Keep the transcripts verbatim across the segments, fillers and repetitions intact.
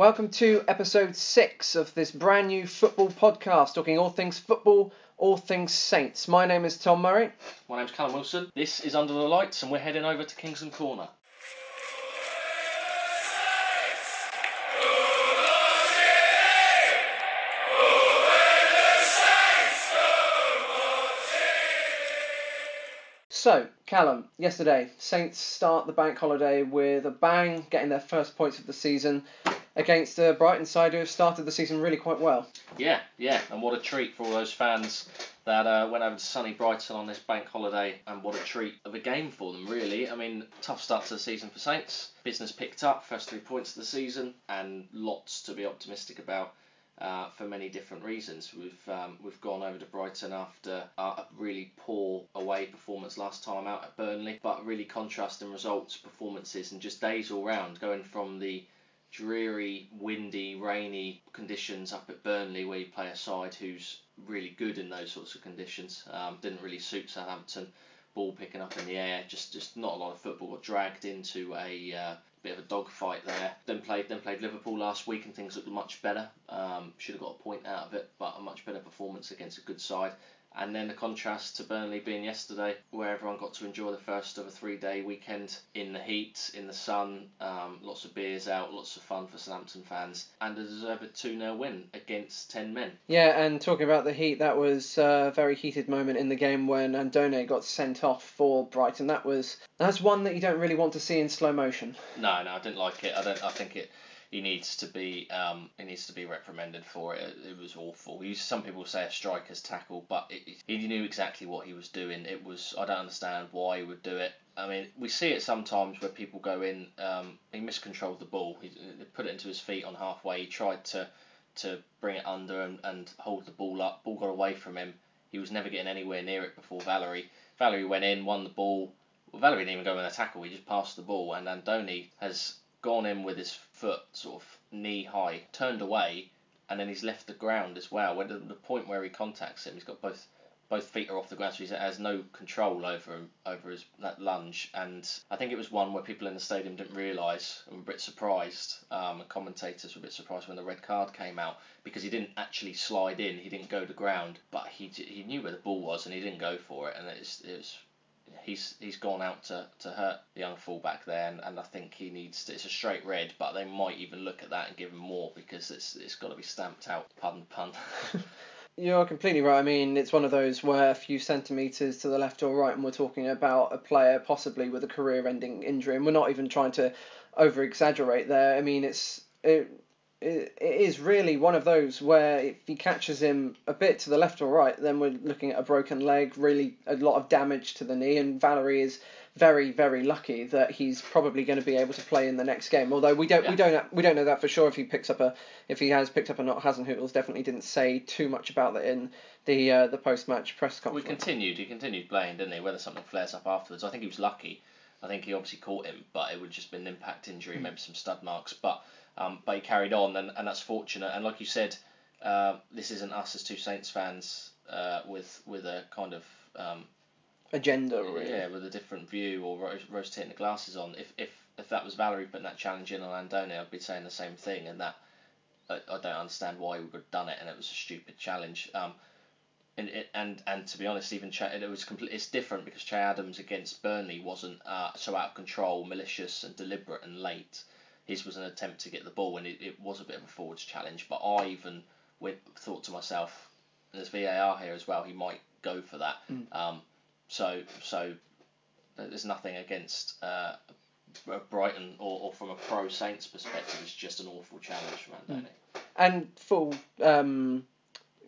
Welcome to episode six of this brand new football podcast, talking all things football, all things Saints. My name is Tom Murray. My name's Callum Wilson. This is Under the Lights and we're heading over to Kingston Corner. So, Callum, yesterday, Saints start the bank holiday with a bang, getting their first points of the season against a Brighton side who have started the season really quite well. Yeah, yeah, and what a treat for all those fans that uh, went over to sunny Brighton on this bank holiday, and what a treat of a game for them, really. I mean, tough start to the season for Saints. Business picked up, first three points of the season, and lots to be optimistic about. Uh, for many different reasons. We've um, we've gone over to Brighton after uh, a really poor away performance last time out at Burnley, but really contrasting results, performances and just days all round, going from the dreary, windy, rainy conditions up at Burnley where you play a side who's really good in those sorts of conditions. Um, didn't really suit Southampton, ball picking up in the air, just, just not a lot of football, got dragged into a... Uh, bit of a dogfight there. Then played then played Liverpool last week and things looked much better. Um, should have got a point out of it, but a much better performance against a good side. And then the contrast to Burnley being yesterday, where everyone got to enjoy the first of a three-day weekend in the heat, in the sun, um, lots of beers out, lots of fun for Southampton fans, and a deserved two nil win against ten men. Yeah, and talking about the heat, that was a very heated moment in the game when Andone got sent off for Brighton. That was that's one that you don't really want to see in slow motion. No, no, I didn't like it. I don't. I think it. He needs to be um, he needs to be reprimanded for it. It, it was awful. He, some people say a striker's tackle, but it, it, he knew exactly what he was doing. It was I don't understand why he would do it. I mean, we see it sometimes where people go in. Um, he miscontrolled the ball. He, he put it into his feet on halfway. He tried to to bring it under and, and hold the ball up. Ball got away from him. He was never getting anywhere near it before Valery. Valery went in, won the ball. Well, Valery didn't even go in a tackle. He just passed the ball, and Andone has gone in with his foot sort of knee high, turned away, and then he's left the ground as well. When the, the point where he contacts him, he's got both both feet are off the ground, so he has no control over him, over his that lunge. And I think it was one where people in the stadium didn't realise and were a bit surprised. Um, commentators were a bit surprised when the red card came out because he didn't actually slide in, he didn't go to ground, but he he knew where the ball was and he didn't go for it, and it's it's. He's he's gone out to, to hurt the young fullback there, and, and I think he needs to, it's a straight red, but they might even look at that and give him more because it's it's got to be stamped out. Pardon the pun. You're completely right. I mean, it's one of those where a few centimetres to the left or right, and we're talking about a player possibly with a career-ending injury, and we're not even trying to over-exaggerate there. I mean, it's it, it is really one of those where if he catches him a bit to the left or right, then we're looking at a broken leg, really a lot of damage to the knee, and Valery is very, very lucky that he's probably going to be able to play in the next game. Although we don't, yeah. we don't, we don't know that for sure. If he picks up a, if he has picked up a knock, Hasenhüttl's definitely didn't say too much about that in the uh, the post-match press conference. We continued, he continued playing, didn't he? Whether something flares up afterwards, I think he was lucky. I think he obviously caught him, but it would just been an impact injury, maybe some stud marks, but. Um, but he carried on, and, and that's fortunate. And like you said, uh, this isn't us as two Saints fans uh, with with a kind of um, agenda, really. Yeah, with a different view or rose, rose tinted glasses on. If if if that was Valery putting that challenge in on Andone, I'd be saying the same thing. And that I, I don't understand why he would have done it, and it was a stupid challenge. Um, and it, and and to be honest, even che, it was complete. It's different because Che Adams against Burnley wasn't uh, so out of control, malicious, and deliberate, and late. His was an attempt to get the ball, and it, it was a bit of a forwards challenge. But I even went, thought to myself, there's V A R here as well. He might go for that. Mm. Um, so so there's nothing against uh, Brighton or, or from a pro Saints perspective. It's just an awful challenge from Andone. Mm. And full um,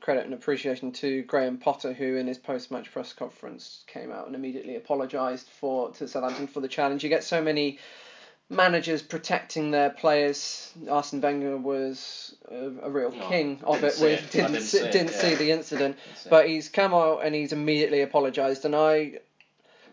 credit and appreciation to Graham Potter, who in his post-match press conference came out and immediately apologised for to Southampton for the challenge. You get so many managers protecting their players. Arsene Wenger was a, a real no, king of it. We didn't see, it. didn't see, yeah. see the incident, see but he's come out and he's immediately apologised. And I,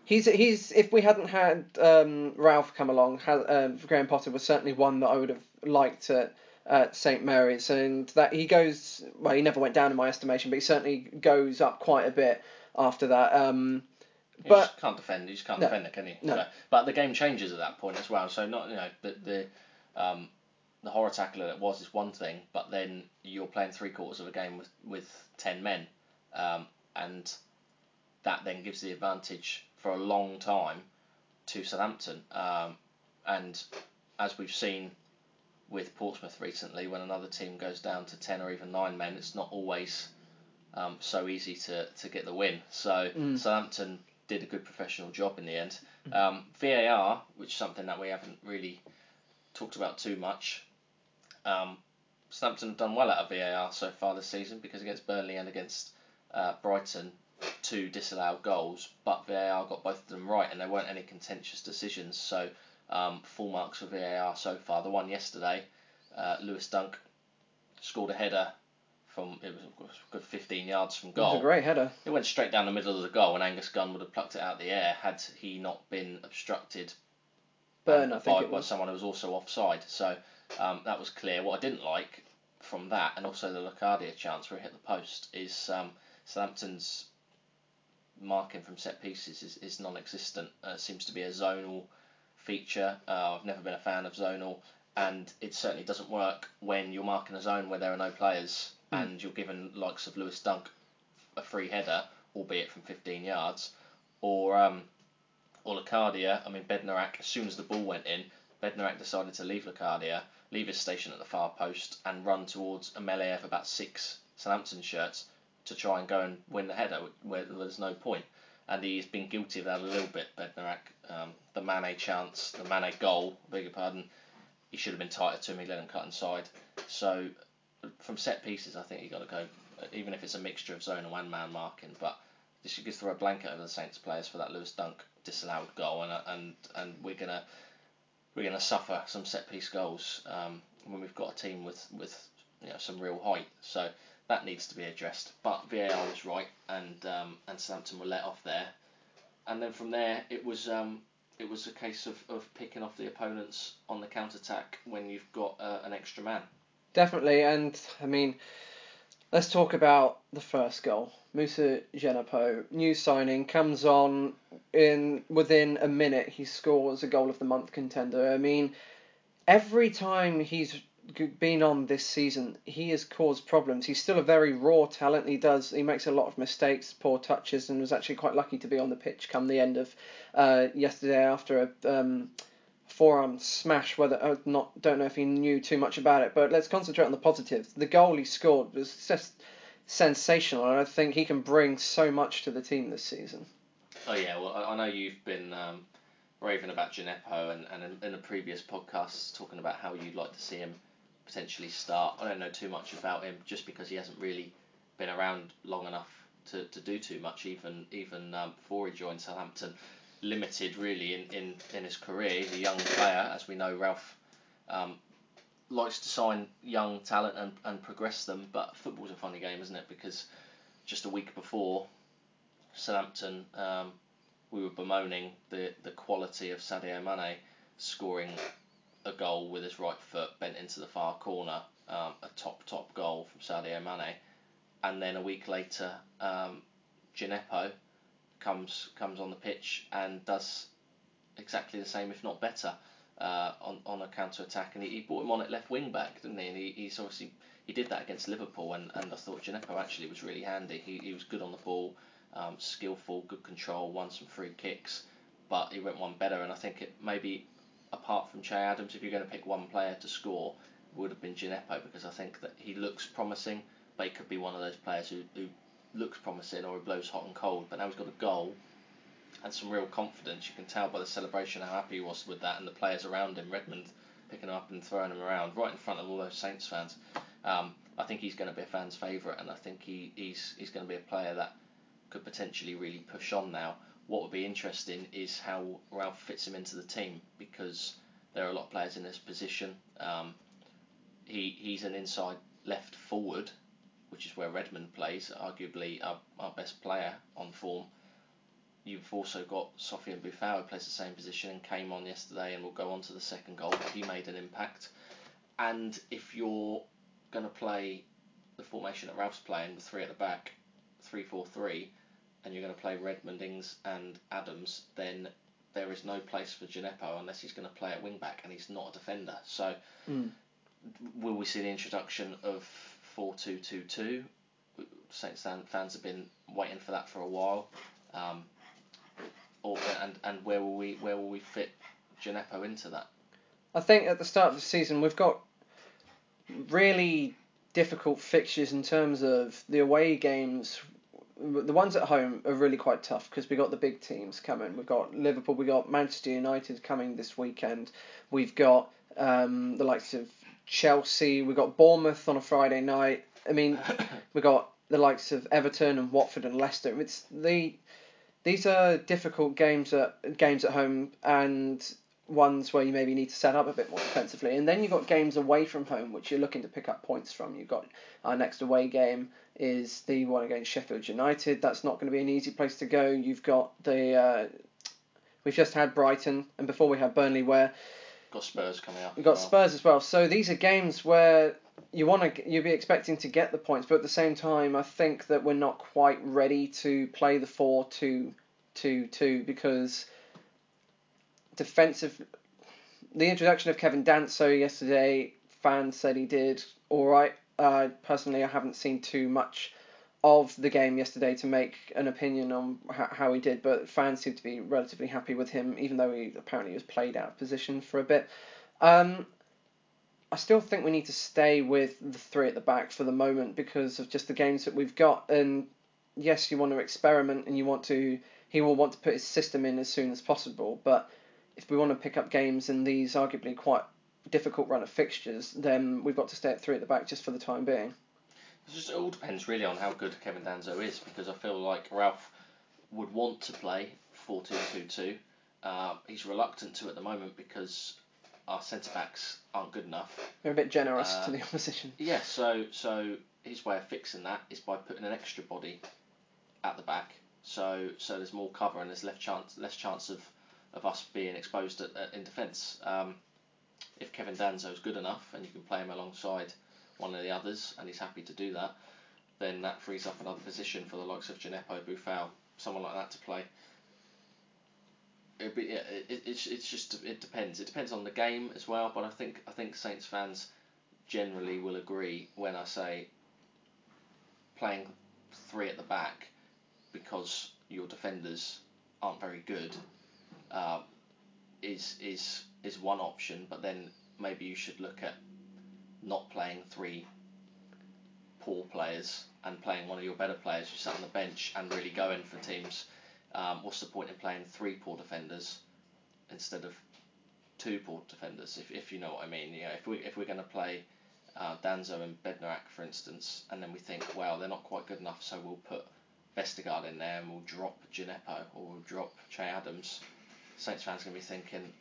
he's he's if we hadn't had um, Ralph come along, uh, Graham Potter was certainly one that I would have liked at, at St Mary's, and that he goes well. He never went down in my estimation, but he certainly goes up quite a bit after that. Um, You but, just can't defend. You just can't no, defend it, can you? No. So, but the game changes at that point as well. So not you know the the um the horror tackler that was is one thing, but then you're playing three quarters of a game with, with ten men, um, and that then gives the advantage for a long time to Southampton. Um, and as we've seen with Portsmouth recently, when another team goes down to ten or even nine men, it's not always um, so easy to, to get the win. So mm. Southampton did a good professional job in the end. Um, V A R, which is something that we haven't really talked about too much, um, Southampton have done well out of V A R so far this season, because against Burnley and against uh, Brighton, two disallowed goals, but V A R got both of them right, and there weren't any contentious decisions, so um, full marks for V A R so far. The one yesterday, uh, Lewis Dunk scored a header from, it was a good fifteen yards from goal. It was a great header. It went straight down the middle of the goal, and Angus Gunn would have plucked it out of the air had he not been obstructed Burn, I think by, it was. by someone who was also offside. So um, that was clear. What I didn't like from that, and also the Lekardia chance where it hit the post, is um, Southampton's marking from set pieces is, is non-existent. Uh, it seems to be a zonal feature. Uh, I've never been a fan of zonal, and it certainly doesn't work when you're marking a zone where there are no players mm. and you're giving likes of Lewis Dunk a free header, albeit from fifteen yards, or um, or Lekardia. I mean, Bednarek, as soon as the ball went in, Bednarek decided to leave Lekardia, leave his station at the far post, and run towards a melee of about six Southampton shirts to try and go and win the header, where there's no point. And he's been guilty of that a little bit, Bednarek. Um, the Mane chance, the Mane goal, beg your pardon, he should have been tighter to him, he let him cut inside. So from set pieces, I think you got to go, even if it's a mixture of zone and one-man marking. But this should just throw a blanket over the Saints players for that Lewis Dunk disallowed goal, and and and we're gonna we're gonna suffer some set piece goals um, when we've got a team with with you know some real height. So that needs to be addressed. But V A R was right, and um, and Southampton were let off there. And then from there, it was um, it was a case of, of picking off the opponents on the counter-attack when you've got uh, an extra man. Definitely, and I mean, let's talk about the first goal. Moussa Djenepo, new signing, comes on in within a minute. He scores a goal of the month contender. I mean, every time he's been on this season, he has caused problems. He's still a very raw talent. He does. He makes a lot of mistakes, poor touches, and was actually quite lucky to be on the pitch come the end of uh, yesterday after a Um, forearm smash. Whether I not don't know if he knew too much about it, but let's concentrate on the positives. The goal he scored was just sensational, and I think he can bring so much to the team this season. Oh yeah, well I know you've been um, raving about Djenepo, and, and in a previous podcast talking about how you'd like to see him potentially start. I don't know too much about him just because he hasn't really been around long enough to, to do too much, even even um, before he joined Southampton. Limited really in, in, in his career. He's a young player, as we know. Ralph um, likes to sign young talent and, and progress them, but football's a funny game, isn't it? Because just a week before Southampton, um, we were bemoaning the, the quality of Sadio Mane scoring a goal with his right foot bent into the far corner, um, a top, top goal from Sadio Mane. And then a week later, um, Djenepo comes comes on the pitch and does exactly the same, if not better, uh, on, on a counter-attack. And he, he brought him on at left wing-back, didn't he? And he, he's obviously, he did that against Liverpool, and, and I thought Djenepo actually was really handy. He he was good on the ball, um, skillful, good control, won some free kicks, but he went one better. And I think it maybe, apart from Che Adams, if you're going to pick one player to score, it would have been Djenepo, because I think that he looks promising, but he could be one of those players who, who looks promising or he blows hot and cold. But now he's got a goal and some real confidence. You can tell by the celebration how happy he was with that, and the players around him, Redmond picking him up and throwing him around right in front of all those Saints fans. Um, I think he's going to be a fan's favourite, and I think he, he's he's going to be a player that could potentially really push on now. What would be interesting is how Ralph fits him into the team, because there are a lot of players in this position. Um, he he's an inside left forward, which is where Redmond plays, arguably our, our best player on form. You've also got Sofiane Boufal, who plays the same position and came on yesterday and will go on to the second goal, but he made an impact. And if you're going to play the formation that Ralph's playing, with three at the back, three four three, and you're going to play Redmond, Ings and Adams, then there is no place for Djenepo unless he's going to play at wing-back, and he's not a defender. So mm. will we see the introduction of four two two two? Saints fans have been waiting for that for a while. Um, or, and and where will we where will we fit Djenepo into that? I think at the start of the season we've got really difficult fixtures in terms of the away games. The ones at home are really quite tough because we got the big teams coming. We've got Liverpool, we got Manchester United coming this weekend. We've got um, the likes of Chelsea. We've got Bournemouth on a Friday night. I mean, we've got the likes of Everton and Watford and Leicester. It's the these are difficult games at games at home and ones where you maybe need to set up a bit more defensively. And then you've got games away from home, which you're looking to pick up points from. You've got our next away game is the one against Sheffield United. That's not going to be an easy place to go. You've got the... Uh, we've just had Brighton, and before we had Burnley, where... Got Spurs coming up. We've got well. Spurs as well. So these are games where you want to, you'll be expecting to get the points, but at the same time, I think that we're not quite ready to play the four two two two because... Defensive, the introduction of Kevin Danso yesterday, fans said he did all right. Uh, personally, I haven't seen too much of the game yesterday to make an opinion on ha- how he did, but fans seem to be relatively happy with him, even though he apparently was played out of position for a bit. Um, I still think we need to stay with the three at the back for the moment because of just the games that we've got. And yes, you want to experiment and you want to, he will want to put his system in as soon as possible, but if we want to pick up games in these arguably quite difficult run of fixtures, then we've got to stay at three at the back just for the time being. It just all depends really on how good Kevin Danso is, because I feel like Ralph would want to play four two two two. Uh, he's reluctant to at the moment because our centre-backs aren't good enough. They're a bit generous uh, to the opposition. Yeah, so so his way of fixing that is by putting an extra body at the back, so so there's more cover and there's less chance less chance of... of us being exposed at, at, in defence. Um, if Kevin Danso is good enough and you can play him alongside one of the others and he's happy to do that, then that frees up another position for the likes of Djenepo, Boufal, someone like that to play. It'd be, yeah, it, it's it's just it depends. It depends on the game as well. But I think I think Saints fans generally will agree when I say playing three at the back because your defenders aren't very good. Uh, is is is one option, but then maybe you should look at not playing three poor players and playing one of your better players who sat on the bench and really going for teams. Um, what's the point in playing three poor defenders instead of two poor defenders? If if you know what I mean, you know, if we if we're going to play uh, Danso and Bednarek, for instance, and then we think, well, they're not quite good enough, so we'll put Vestergaard in there and we'll drop Djenepo or we'll drop Che Adams. Saints fans are going to be thinking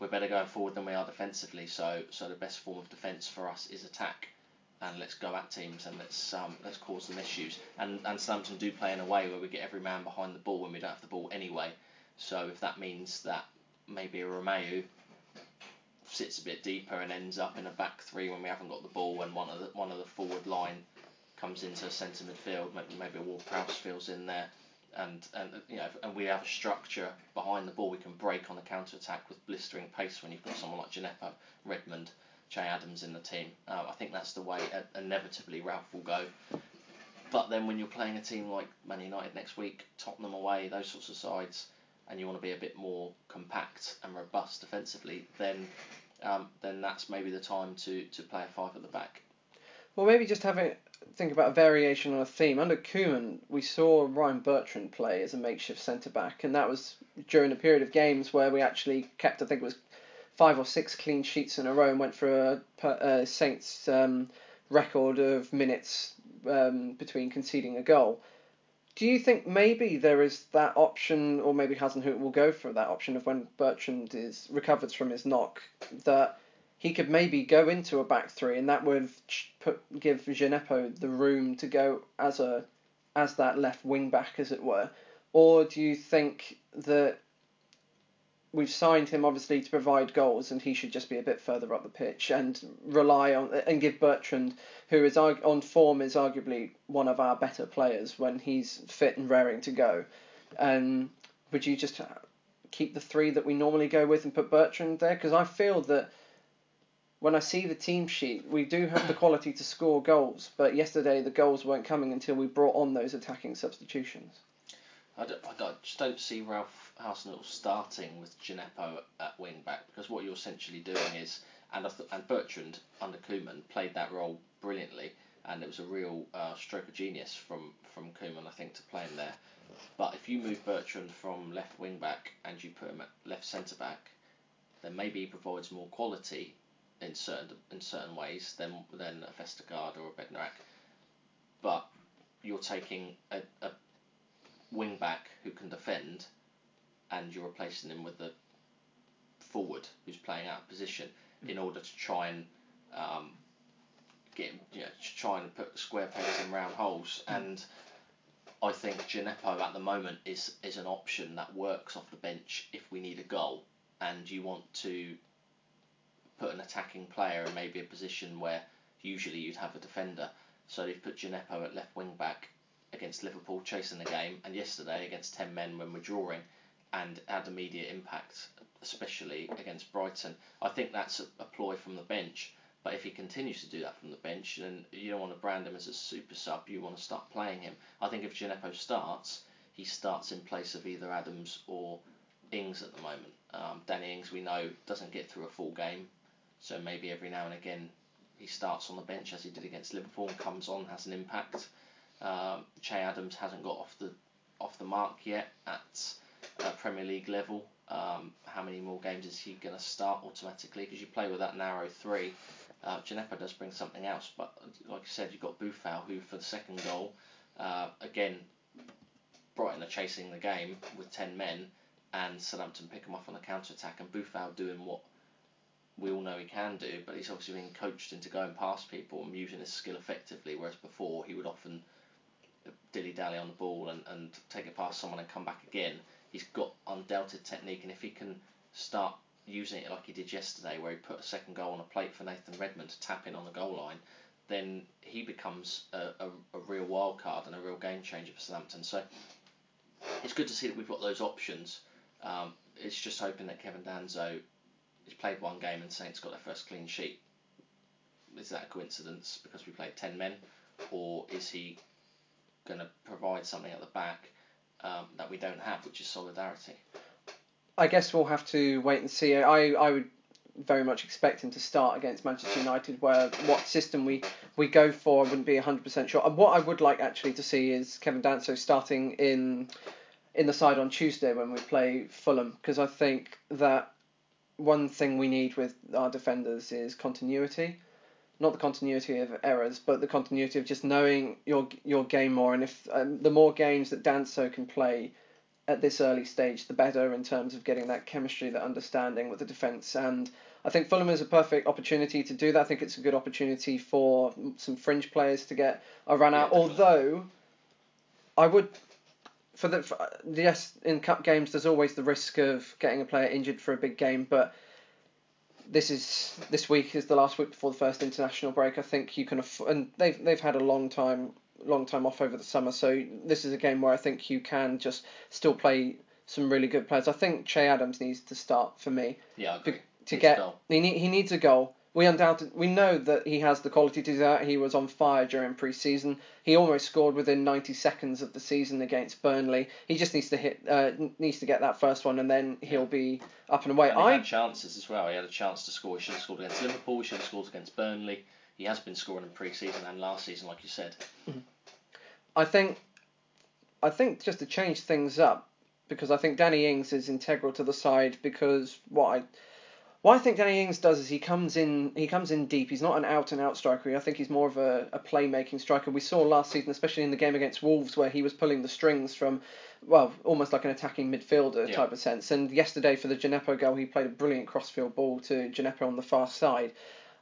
we're better going forward than we are defensively, so so the best form of defence for us is attack, and let's go at teams and let's um let's cause them issues. And and Southampton do play in a way where we get every man behind the ball when we don't have the ball anyway. So if that means that maybe a Romeo sits a bit deeper and ends up in a back three when we haven't got the ball, and one of the one of the forward line comes into centre midfield, maybe maybe a Ward-Prowse feels in there. And and you know, and we have a structure behind the ball. We can break on the counter attack with blistering pace when you've got someone like Djenepo, Redmond, Che Adams in the team. Uh, I think that's the way uh, inevitably Ralph will go. But then when you're playing a team like Man United next week, Tottenham away, those sorts of sides, and you want to be a bit more compact and robust defensively, then um, then that's maybe the time to to play a five at the back. Well, maybe just have a think about a variation on a theme. Under Koeman, we saw Ryan Bertrand play as a makeshift centre-back, and that was during a period of games where we actually kept, I think it was five or six clean sheets in a row and went for a, a Saints um, record of minutes um, between conceding a goal. Do you think maybe there is that option, or maybe Hasenhüttl will go for that option of when Bertrand is recovered from his knock, that he could maybe go into a back three, and that would put give Djenepo the room to go as a as that left wing back, as it were? Or do you think that we've signed him obviously to provide goals, and he should just be a bit further up the pitch and rely on and give Bertrand, who is on form, is arguably one of our better players when he's fit and raring to go? And would you just keep the three that we normally go with and put Bertrand there? Because I feel that when I see the team sheet, we do have the quality to score goals, but yesterday the goals weren't coming until we brought on those attacking substitutions. I, don't, I just don't see Ralph Hasenhüttl starting with Djenepo at wing-back, because what you're essentially doing is, and and Bertrand under Koeman played that role brilliantly, and it was a real uh, stroke of genius from, from Koeman, I think, to play him there. But if you move Bertrand from left wing-back and you put him at left centre-back, then maybe he provides more quality in certain in certain ways than, than a Vestergaard or a Bednarek. But you're taking a... a wing back who can defend, and you're replacing him with a forward who's playing out of position in order to try and um, get you know, to try and put square pegs in round holes. And I think Djenepo at the moment is is an option that works off the bench if we need a goal, and you want to put an attacking player in maybe a position where usually you'd have a defender. So you've put Djenepo at left wing back against Liverpool, chasing the game, and yesterday against ten men when we're drawing, and had immediate impact, especially against Brighton. I think that's a, a ploy from the bench, but if he continues to do that from the bench, then you don't want to brand him as a super sub, you want to start playing him. I think if Djenepo starts, he starts in place of either Adams or Ings at the moment. Um, Danny Ings, we know, doesn't get through a full game, so maybe every now and again he starts on the bench as he did against Liverpool and comes on, has an impact. Um, Che Adams hasn't got off the off the mark yet at uh, Premier League level. Um, how many more games is he going to start automatically? Because you play with that narrow three. Uh, Djenepo does bring something else, but like I said, you've got Boufal, who for the second goal, uh, again, Brighton are chasing the game with ten men, and Southampton pick him off on a counter attack, and Boufal doing what we all know he can do, but he's obviously been coached into going past people and using his skill effectively, whereas before he would often dilly-dally on the ball and, and take it past someone and come back again. He's got undoubted technique, and if he can start using it like he did yesterday, where he put a second goal on a plate for Nathan Redmond to tap in on the goal line, then he becomes a, a, a real wild card and a real game changer for Southampton. So it's good to see that we've got those options. Um, it's just hoping that Kevin Danso has played one game and Saints got their first clean sheet. Is that a coincidence because we played ten men, or is he going to provide something at the back um, that we don't have, which is solidarity? I guess we'll have to wait and see. I, I would very much expect him to start against Manchester United, where what system we, we go for I wouldn't be one hundred percent sure. And what I would like actually to see is Kevin Danso starting in in the side on Tuesday when we play Fulham, because I think that one thing we need with our defenders is continuity. Not the continuity of errors, but the continuity of just knowing your your game more. And if um, the more games that Danso can play at this early stage, the better in terms of getting that chemistry, that understanding with the defence. And I think Fulham is a perfect opportunity to do that. I think it's a good opportunity for some fringe players to get a run out. Yeah, although, I would... for the for, Yes, in cup games, there's always the risk of getting a player injured for a big game, but... This is this week is the last week before the first international break. I think you can aff- and they've they've had a long time long time off over the summer. So this is a game where I think you can just still play some really good players. I think Che Adams needs to start for me. Yeah, I agree. Be- to needs get he need, he needs a goal. We undoubted we know that he has the quality to do that. He was on fire during pre-season. He almost scored within ninety seconds of the season against Burnley. He just needs to hit uh, needs to get that first one, and then he'll be up and away. And he I... had chances as well. He had a chance to score. He should have scored against Liverpool. He should have scored against Burnley. He has been scoring in pre-season and last season, like you said. I think, I think just to change things up, because I think Danny Ings is integral to the side, because what I. What I think Danny Ings does is he comes in he comes in deep. He's not an out-and-out striker. I think he's more of a, a playmaking striker. We saw last season, especially in the game against Wolves, where he was pulling the strings from, well, almost like an attacking midfielder yeah. type of sense. And yesterday for the Djenepo goal, he played a brilliant crossfield ball to Djenepo on the far side.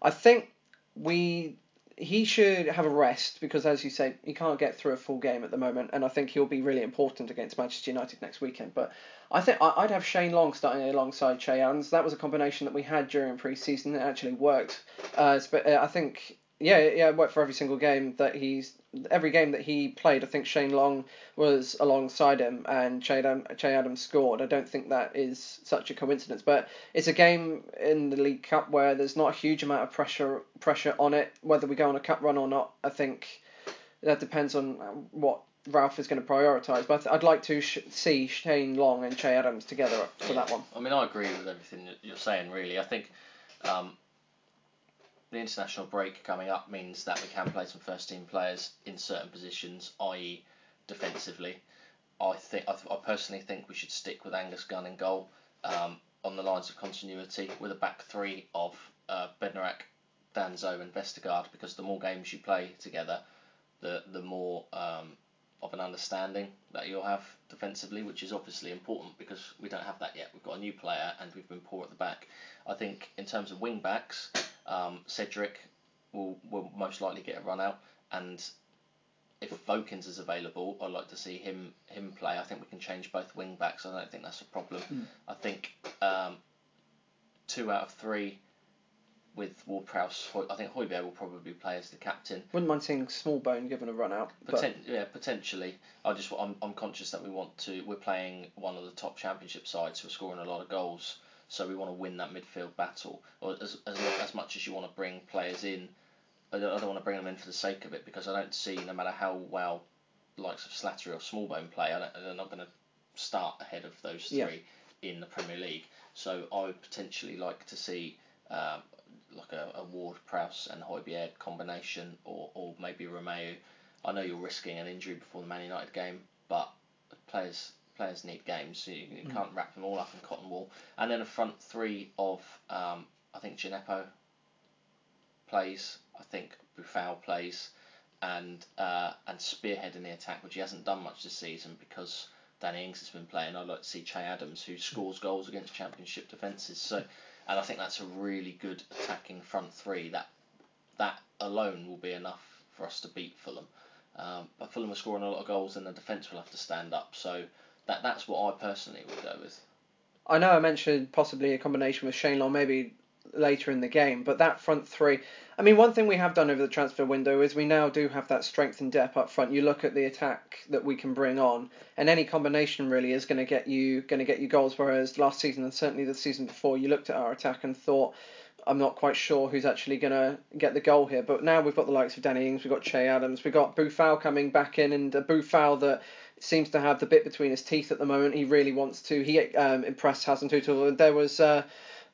I think we he should have a rest because, as you say, he can't get through a full game at the moment, and I think he'll be really important against Manchester United next weekend. But I think I'd have Shane Long starting alongside Che Adams. That was a combination that we had during pre-season that actually worked. Uh, I think Yeah, yeah, it worked for every single game that he's... Every game that he played, I think Shane Long was alongside him and Che Adams, Che Adams scored. I don't think that is such a coincidence. But it's a game in the League Cup where there's not a huge amount of pressure pressure on it, whether we go on a cup run or not. I think that depends on what Ralph is going to prioritise. But I'd like to sh- see Shane Long and Che Adams together for that one. I mean, I agree with everything that you're saying, really. I think... Um... The international break coming up means that we can play some first-team players in certain positions, that is defensively. I think I, th- I personally think we should stick with Angus Gunn in goal um, on the lines of continuity with a back three of uh, Bednarek, Danso and Vestergaard, because the more games you play together, the, the more um, of an understanding that you'll have defensively, which is obviously important because we don't have that yet. We've got a new player and we've been poor at the back. I think in terms of wing-backs... Um, Cedric will will most likely get a run out, and if Vokins is available, I'd like to see him him play. I think we can change both wing backs. I don't think that's a problem. Mm. I think um, two out of three with Ward-Prowse. I think Højbjerg will probably play as the captain. Wouldn't mind seeing Smallbone given a run out. Potent- but... Yeah, potentially. I just I'm I'm conscious that we want to. We're playing one of the top Championship sides. We're scoring a lot of goals. So we want to win that midfield battle, or as as as much as you want to bring players in, I don't, I don't want to bring them in for the sake of it, because I don't see, no matter how well the likes of Slattery or Smallbone play, I don't, they're not going to start ahead of those three yeah. in the Premier League. So I would potentially like to see um, like a, a Ward-Prowse and Højbjerg combination, or or maybe Romeo. I know you're risking an injury before the Man United game, but players. Players need games, so you can't wrap them all up in cotton wool. And then a front three of, um, I think Djenepo plays, I think Boufal plays, and uh, and Spearhead in the attack, which he hasn't done much this season because Danny Ings has been playing. I'd like to see Che Adams, who scores goals against Championship defences. So, and I think that's a really good attacking front three. That that alone will be enough for us to beat Fulham. Um, but Fulham are scoring a lot of goals, and the defence will have to stand up. So. That That's what I personally would go with. I know I mentioned possibly a combination with Shane Long maybe later in the game, but that front three... I mean, one thing we have done over the transfer window is we now do have that strength and depth up front. You look at the attack that we can bring on, and any combination really is going to get you going to get you goals, whereas last season and certainly the season before, you looked at our attack and thought... I'm not quite sure who's actually going to get the goal here. But now we've got the likes of Danny Ings, we've got Che Adams, we've got Boufal coming back in, and a Boufal that seems to have the bit between his teeth at the moment. He really wants to. He um, impressed Hasenhüttl. There was uh,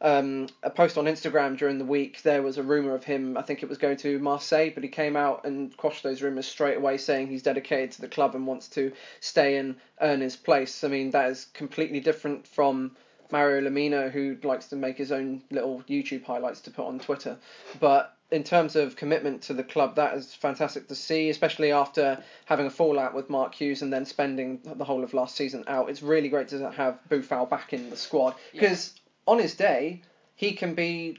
um, a post on Instagram during the week. There was a rumour of him, I think it was going to Marseille, but he came out and quashed those rumours straight away, saying he's dedicated to the club and wants to stay and earn his place. I mean, that is completely different from... Mario Lamina, who likes to make his own little YouTube highlights to put on Twitter. But in terms of commitment to the club, that is fantastic to see, especially after having a fallout with Mark Hughes and then spending the whole of last season out. It's really great to have Boufal back in the squad, because yeah. on his day, he can be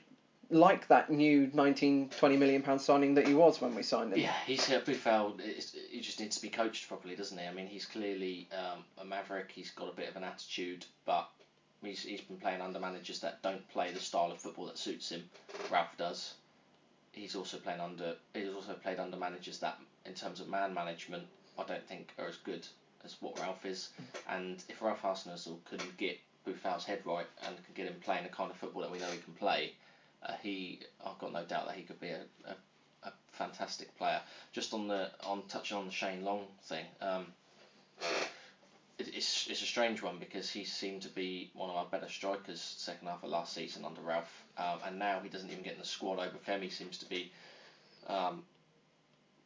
like that new nineteen, twenty million pound signing that he was when we signed him. Yeah, he's uh, Boufal, he just needs to be coached properly, doesn't he? I mean, he's clearly um, a maverick, he's got a bit of an attitude, but... He's, he's been playing under managers that don't play the style of football that suits him. Ralph does. He's also playing under. He's also played under managers that, in terms of man management, I don't think are as good as what Ralph is. And if Ralph Hasenhüttl can get Boufal's head right and can get him playing the kind of football that we know he can play, uh, he I've got no doubt that he could be a, a, a fantastic player. Just on the on touching on the Shane Long thing. Um, It's it's a strange one, because he seemed to be one of our better strikers second half of last season under Ralph, um, and now he doesn't even get in the squad. Obafemi seems to be um,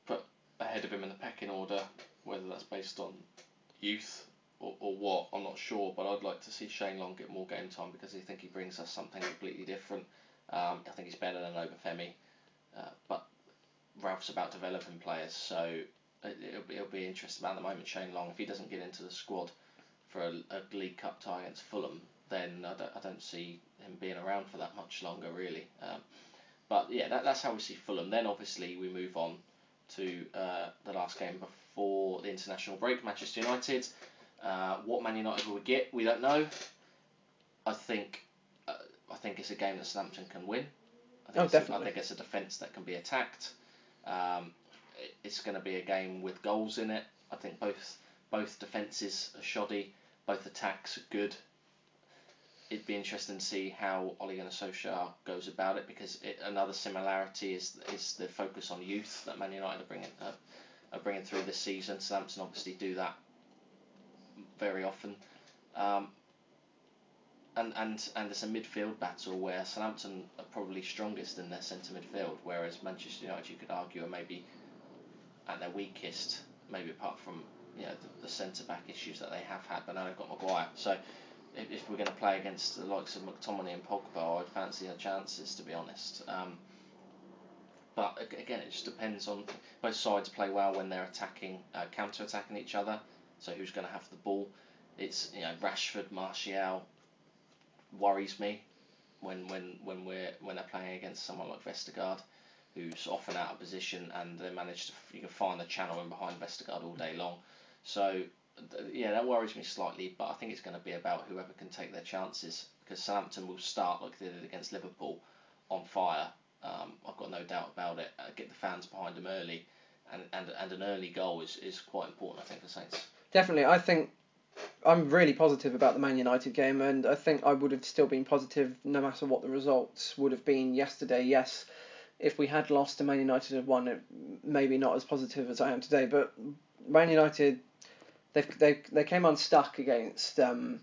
put ahead of him in the pecking order, whether that's based on youth or, or what, I'm not sure, but I'd like to see Shane Long get more game time, because I think he brings us something completely different. Um, I think he's better than Obafemi, uh, but Ralph's about developing players, so... It'll be, it'll be interesting. At the moment, Shane Long, if he doesn't get into the squad for a, a League Cup tie against Fulham, then I don't, I don't see him being around for that much longer, really. Um, but yeah, that, that's how we see Fulham. Then obviously we move on to uh, the last game before the international break, Manchester United. Uh, what Man United will we get? We don't know. I think uh, I think it's a game that Southampton can win. I think, oh, it's, definitely. A, I think it's a defence that can be attacked. Um, it's going to be a game with goals in it. I think both both defences are shoddy, both attacks are good. It'd be interesting to see how Ole Gunnar Solskjaer goes about it, because it, another similarity is is the focus on youth that Man United are bringing uh, are bringing through this season. Southampton obviously do that very often. Um, and, and, and it's a midfield battle where Southampton are probably strongest in their centre midfield, whereas Manchester United, you could argue, are maybe at their weakest, maybe apart from you know the, the centre-back issues that they have had, but now they've got Maguire. So if, if we're going to play against the likes of McTominay and Pogba, I'd fancy their chances, to be honest. Um, but again, it just depends on... Both sides play well when they're attacking, uh, counter-attacking each other, so who's going to have the ball? It's, you know, Rashford, Martial worries me when when when we're when they're playing against someone like Vestergaard, who's often out of position, and they manage to you can find the channel in behind Vestergaard all day long. So yeah, that worries me slightly, but I think it's going to be about whoever can take their chances, because Southampton will start like they did against Liverpool on fire. Um, I've got no doubt about it. Uh, get the fans behind them early, and and and an early goal is, is quite important, I think, for Saints. Definitely, I think. I'm really positive about the Man United game, and I think I would have still been positive no matter what the results would have been yesterday. Yes, if we had lost and Man United had won, it maybe not as positive as I am today, but Man United, they they they came unstuck against um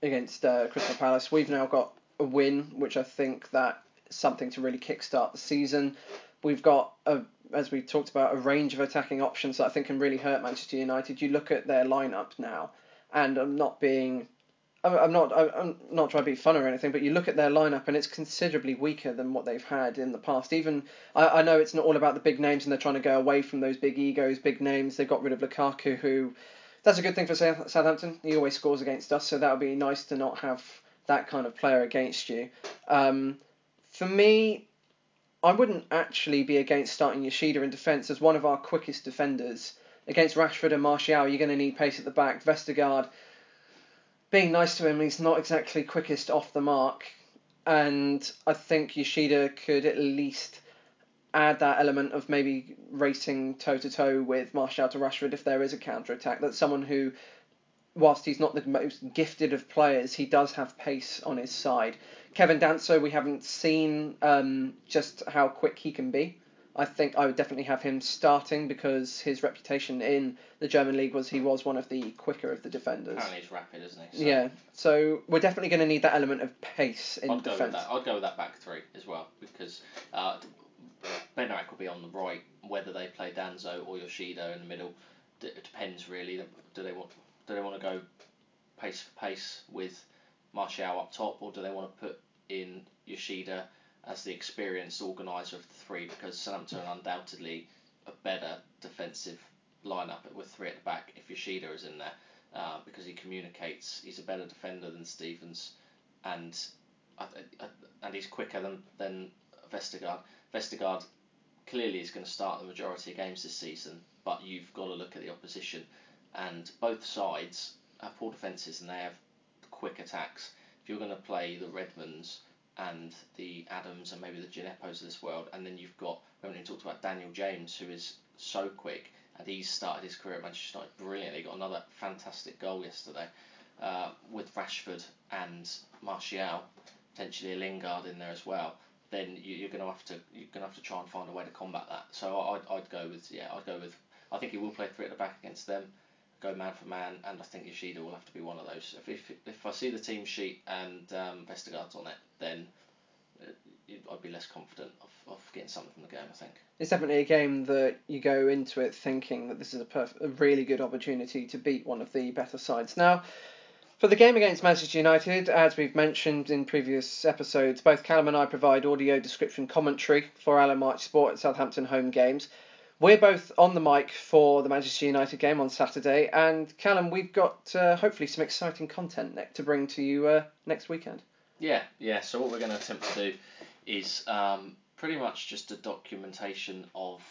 against uh, Crystal Palace. We've now got a win, which I think that is something to really kickstart the season. We've got, a, as we talked about, a range of attacking options that I think can really hurt Manchester United. You look at their lineup now, and I'm not being, I'm not, I'm not trying to be fun or anything, but you look at their lineup and it's considerably weaker than what they've had in the past. Even I, I know it's not all about the big names, and they're trying to go away from those big egos, big names. They got rid of Lukaku, who, that's a good thing for Southampton. He always scores against us, so that would be nice to not have that kind of player against you. Um, for me, I wouldn't actually be against starting Yoshida in defence as one of our quickest defenders. Against Rashford and Martial, you're going to need pace at the back. Vestergaard, being nice to him, he's not exactly quickest off the mark. And I think Yoshida could at least add that element of maybe racing toe-to-toe with Martial to Rashford if there is a counter-attack. That's someone who, whilst he's not the most gifted of players, he does have pace on his side. Kevin Danso, we haven't seen um, just how quick he can be. I think I would definitely have him starting, because his reputation in the German league was he was one of the quicker of the defenders. Apparently he's rapid, isn't he? So. Yeah, so we're definitely going to need that element of pace in I'd defence. Go I'd go with that back three as well, because uh, Bednarek will be on the right. Whether they play Danso or Yoshida in the middle, d- it depends really. Do they want... Do they want to go pace for pace with Martial up top, or do they want to put in Yoshida as the experienced organiser of the three? Because Southampton are undoubtedly a better defensive lineup with three at the back if Yoshida is in there, uh, because he communicates. He's a better defender than Stevens, and uh, uh, and he's quicker than than Vestergaard. Vestergaard clearly is going to start the majority of games this season, but you've got to look at the opposition. And both sides have poor defences and they have quick attacks. If you're going to play the Redmonds and the Adams and maybe the Djenepos of this world, and then you've got, we haven't even talked about Daniel James, who is so quick, and he's started his career at Manchester United brilliantly. He got another fantastic goal yesterday uh, with Rashford and Martial, potentially a Lingard in there as well. Then you, you're going to have to you're going to have to try and find a way to combat that. So I'd I'd go with yeah I'd go with I think he will play three at the back against them. Go man for man, and I think Yoshida will have to be one of those. If if, if I see the team sheet and um, Vestergaard's on it, then it, I'd be less confident of, of getting something from the game, I think. It's definitely a game that you go into it thinking that this is a, perf- a really good opportunity to beat one of the better sides. Now, for the game against Manchester United, as we've mentioned in previous episodes, both Callum and I provide audio description commentary for Alan March Sport at Southampton home games. We're both on the mic for the Manchester United game on Saturday, and Callum, we've got uh, hopefully some exciting content ne- to bring to you uh, next weekend. Yeah, yeah. So what we're going to attempt to do is um, pretty much just a documentation of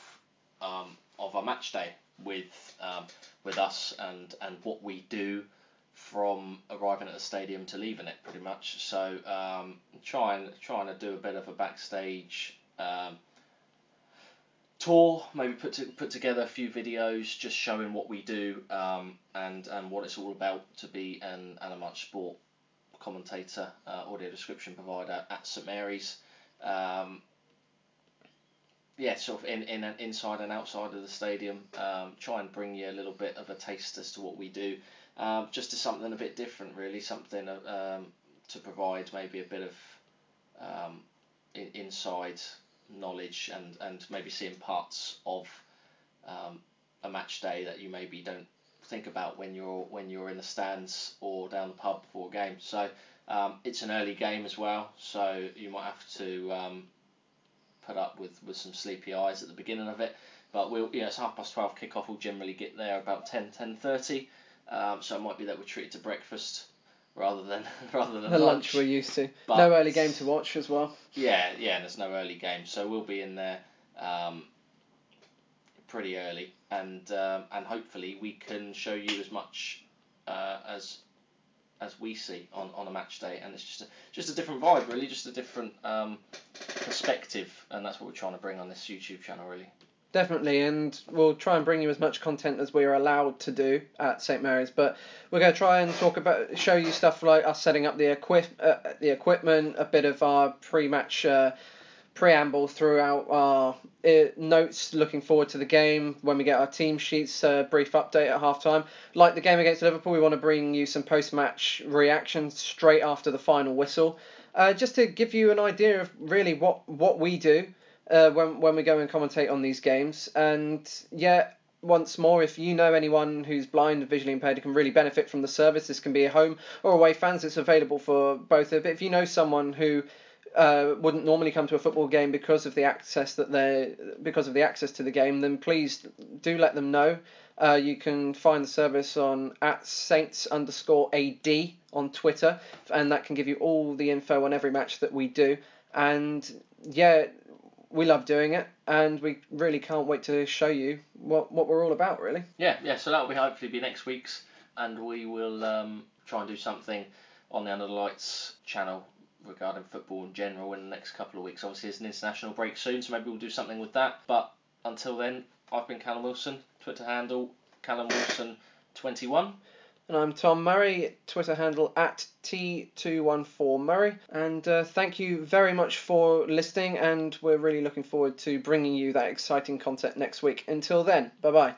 um, of our match day with um, with us and, and what we do from arriving at the stadium to leaving it, pretty much. So um, trying trying to do a bit of a backstage Um, tour, maybe put to, put together a few videos just showing what we do um, and, and what it's all about to be an Animatch Sport commentator, uh, audio description provider at St Mary's. Um, yeah, sort of in, in an inside and outside of the stadium, um, try and bring you a little bit of a taste as to what we do, um, just to something a bit different really, something um, to provide maybe a bit of um, in, inside knowledge and, and maybe seeing parts of um, a match day that you maybe don't think about when you're when you're in the stands or down the pub before a game. So um, it's an early game as well, so you might have to... Um, put up with, with some sleepy eyes at the beginning of it, but we'll, you know, it's half past twelve kickoff. We'll generally get there about ten, ten thirty, um, so it might be that we're treated to breakfast rather than rather than the lunch, lunch we're used to. But no early game to watch as well. Yeah, yeah, and there's no early game, so we'll be in there um, pretty early, and um, and hopefully we can show you as much uh, as as we see on, on a match day, and it's just a, just a different vibe really, just a different um, perspective, and that's what we're trying to bring on this YouTube channel really. Definitely, and we'll try and bring you as much content as we are allowed to do at St Mary's, but we're going to try and talk about, show you stuff like us setting up the, equi- uh, the equipment, a bit of our pre-match uh, preamble throughout our uh, notes, looking forward to the game, when we get our team sheets, a uh, brief update at half time. Like the game against Liverpool, we want to bring you some post-match reactions straight after the final whistle, uh, just to give you an idea of really what, what we do uh, when, when we go and commentate on these games. And yeah, once more, if you know anyone who's blind or visually impaired who can really benefit from the service, this can be a home or away fans, it's available for both of it. If you know someone who Uh, wouldn't normally come to a football game because of the access that they because of the access to the game, then please do let them know. Uh, you can find the service on at Saints underscore A D on Twitter, and that can give you all the info on every match that we do. And yeah, we love doing it, and we really can't wait to show you what what we're all about, really. Yeah, yeah. So that'll be hopefully be next week's, and we will um, try and do something on the Under the Lights channel regarding football in general in the next couple of weeks. Obviously it's an international break soon, so maybe we'll do something with that, but until then, I've been Callum Wilson, Twitter handle Callum Wilson twenty-one, and I'm Tom Murray, Twitter handle at T two one four Murray, and uh, thank you very much for listening, and we're really looking forward to bringing you that exciting content next week. Until then, bye bye.